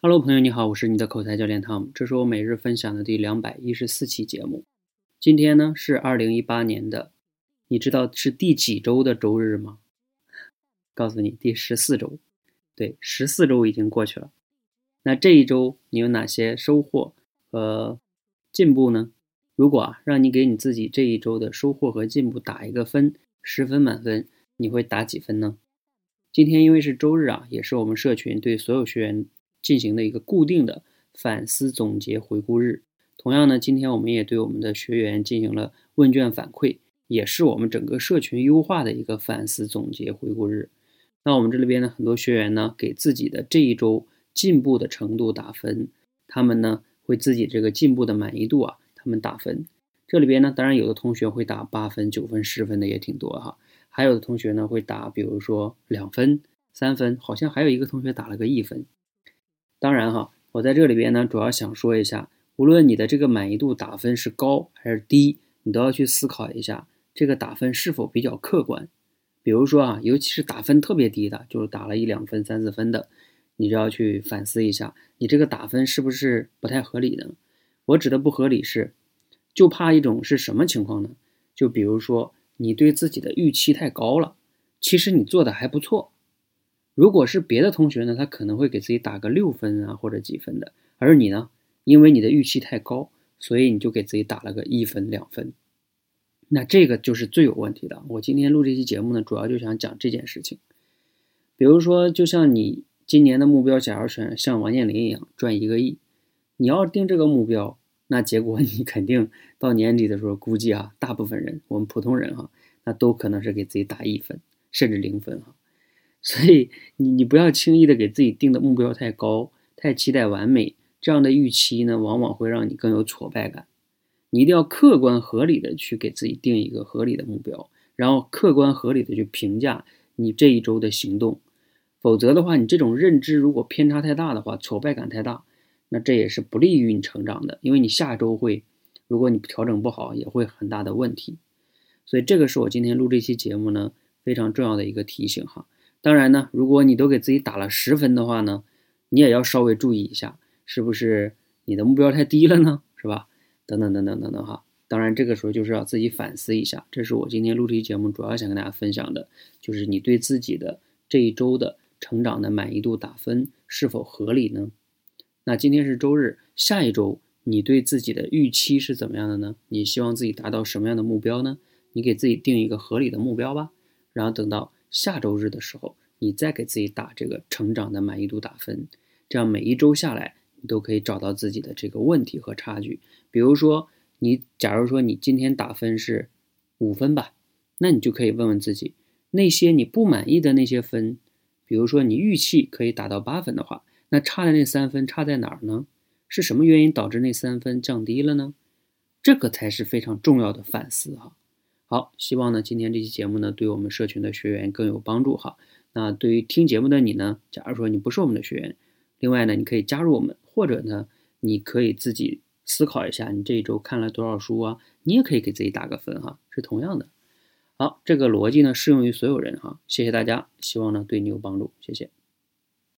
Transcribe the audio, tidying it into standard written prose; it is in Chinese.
Hello， 朋友你好，我是你的口才教练 Tom， 这是我每日分享的第214期节目。今天呢是2018年的，你知道是第几周的周日吗？告诉你，第14周。对，14周已经过去了。那这一周你有哪些收获和进步呢？如果让你给你自己这一周的收获和进步打一个分，10分满分，你会打几分呢？今天因为是周日也是我们社群对所有学员进行的一个固定的反思总结回顾日。同样呢，今天我们也对我们的学员进行了问卷反馈，也是我们整个社群优化的一个反思总结回顾日。那我们这里边呢，很多学员呢给自己的这一周进步的程度打分，他们呢会自己这个进步的满意度他们打分。这里边呢，当然有的同学会打8分、9分、10分的也挺多还有的同学呢会打比如说2分、3分，好像还有一个同学打了个1分。当然我在这里边呢主要想说一下，无论你的这个满意度打分是高还是低，你都要去思考一下这个打分是否比较客观。比如说尤其是打分特别低的，就是打了1-2分、3-4分的，你就要去反思一下你这个打分是不是不太合理的。我指的不合理是就怕一种是什么情况呢？就比如说你对自己的预期太高了，其实你做的还不错。如果是别的同学呢，他可能会给自己打个6分或者几分的，而你呢，因为你的预期太高，所以你就给自己打了个1分、2分，那这个就是最有问题的。我今天录这期节目呢，主要就想讲这件事情。比如说，就像你今年的目标，假如是像王健林一样赚1个亿，你要定这个目标，那结果你肯定到年底的时候，估计大部分人，我们普通人那都可能是给自己打1分，甚至0分所以你不要轻易的给自己定的目标太高，太期待完美，这样的预期呢，往往会让你更有挫败感。你一定要客观合理的去给自己定一个合理的目标，然后客观合理的去评价你这一周的行动。否则的话，你这种认知如果偏差太大的话，挫败感太大，那这也是不利于你成长的，因为你下周如果你调整不好，也会很大的问题。所以这个是我今天录这期节目呢，非常重要的一个提醒当然呢，如果你都给自己打了10分的话呢，你也要稍微注意一下，是不是你的目标太低了呢？是吧？等等等等等等当然这个时候就是要自己反思一下。这是我今天录这期节目主要想跟大家分享的，就是你对自己的这一周的成长的满意度打分是否合理呢？那今天是周日，下一周你对自己的预期是怎么样的呢？你希望自己达到什么样的目标呢？你给自己定一个合理的目标吧，然后等到下周日的时候，你再给自己打这个成长的满意度打分，这样每一周下来，你都可以找到自己的这个问题和差距。比如说，假如说你今天打分是5分吧，那你就可以问问自己，那些你不满意的那些分，比如说你预期可以打到8分的话，那差的那3分差在哪儿呢？是什么原因导致那3分降低了呢？这个才是非常重要的反思好，希望呢今天这期节目呢对我们社群的学员更有帮助那对于听节目的你呢，假如说你不是我们的学员，另外呢你可以加入我们，或者呢你可以自己思考一下你这一周看了多少书你也可以给自己打个分是同样的。好，这个逻辑呢适用于所有人谢谢大家，希望呢对你有帮助，谢谢。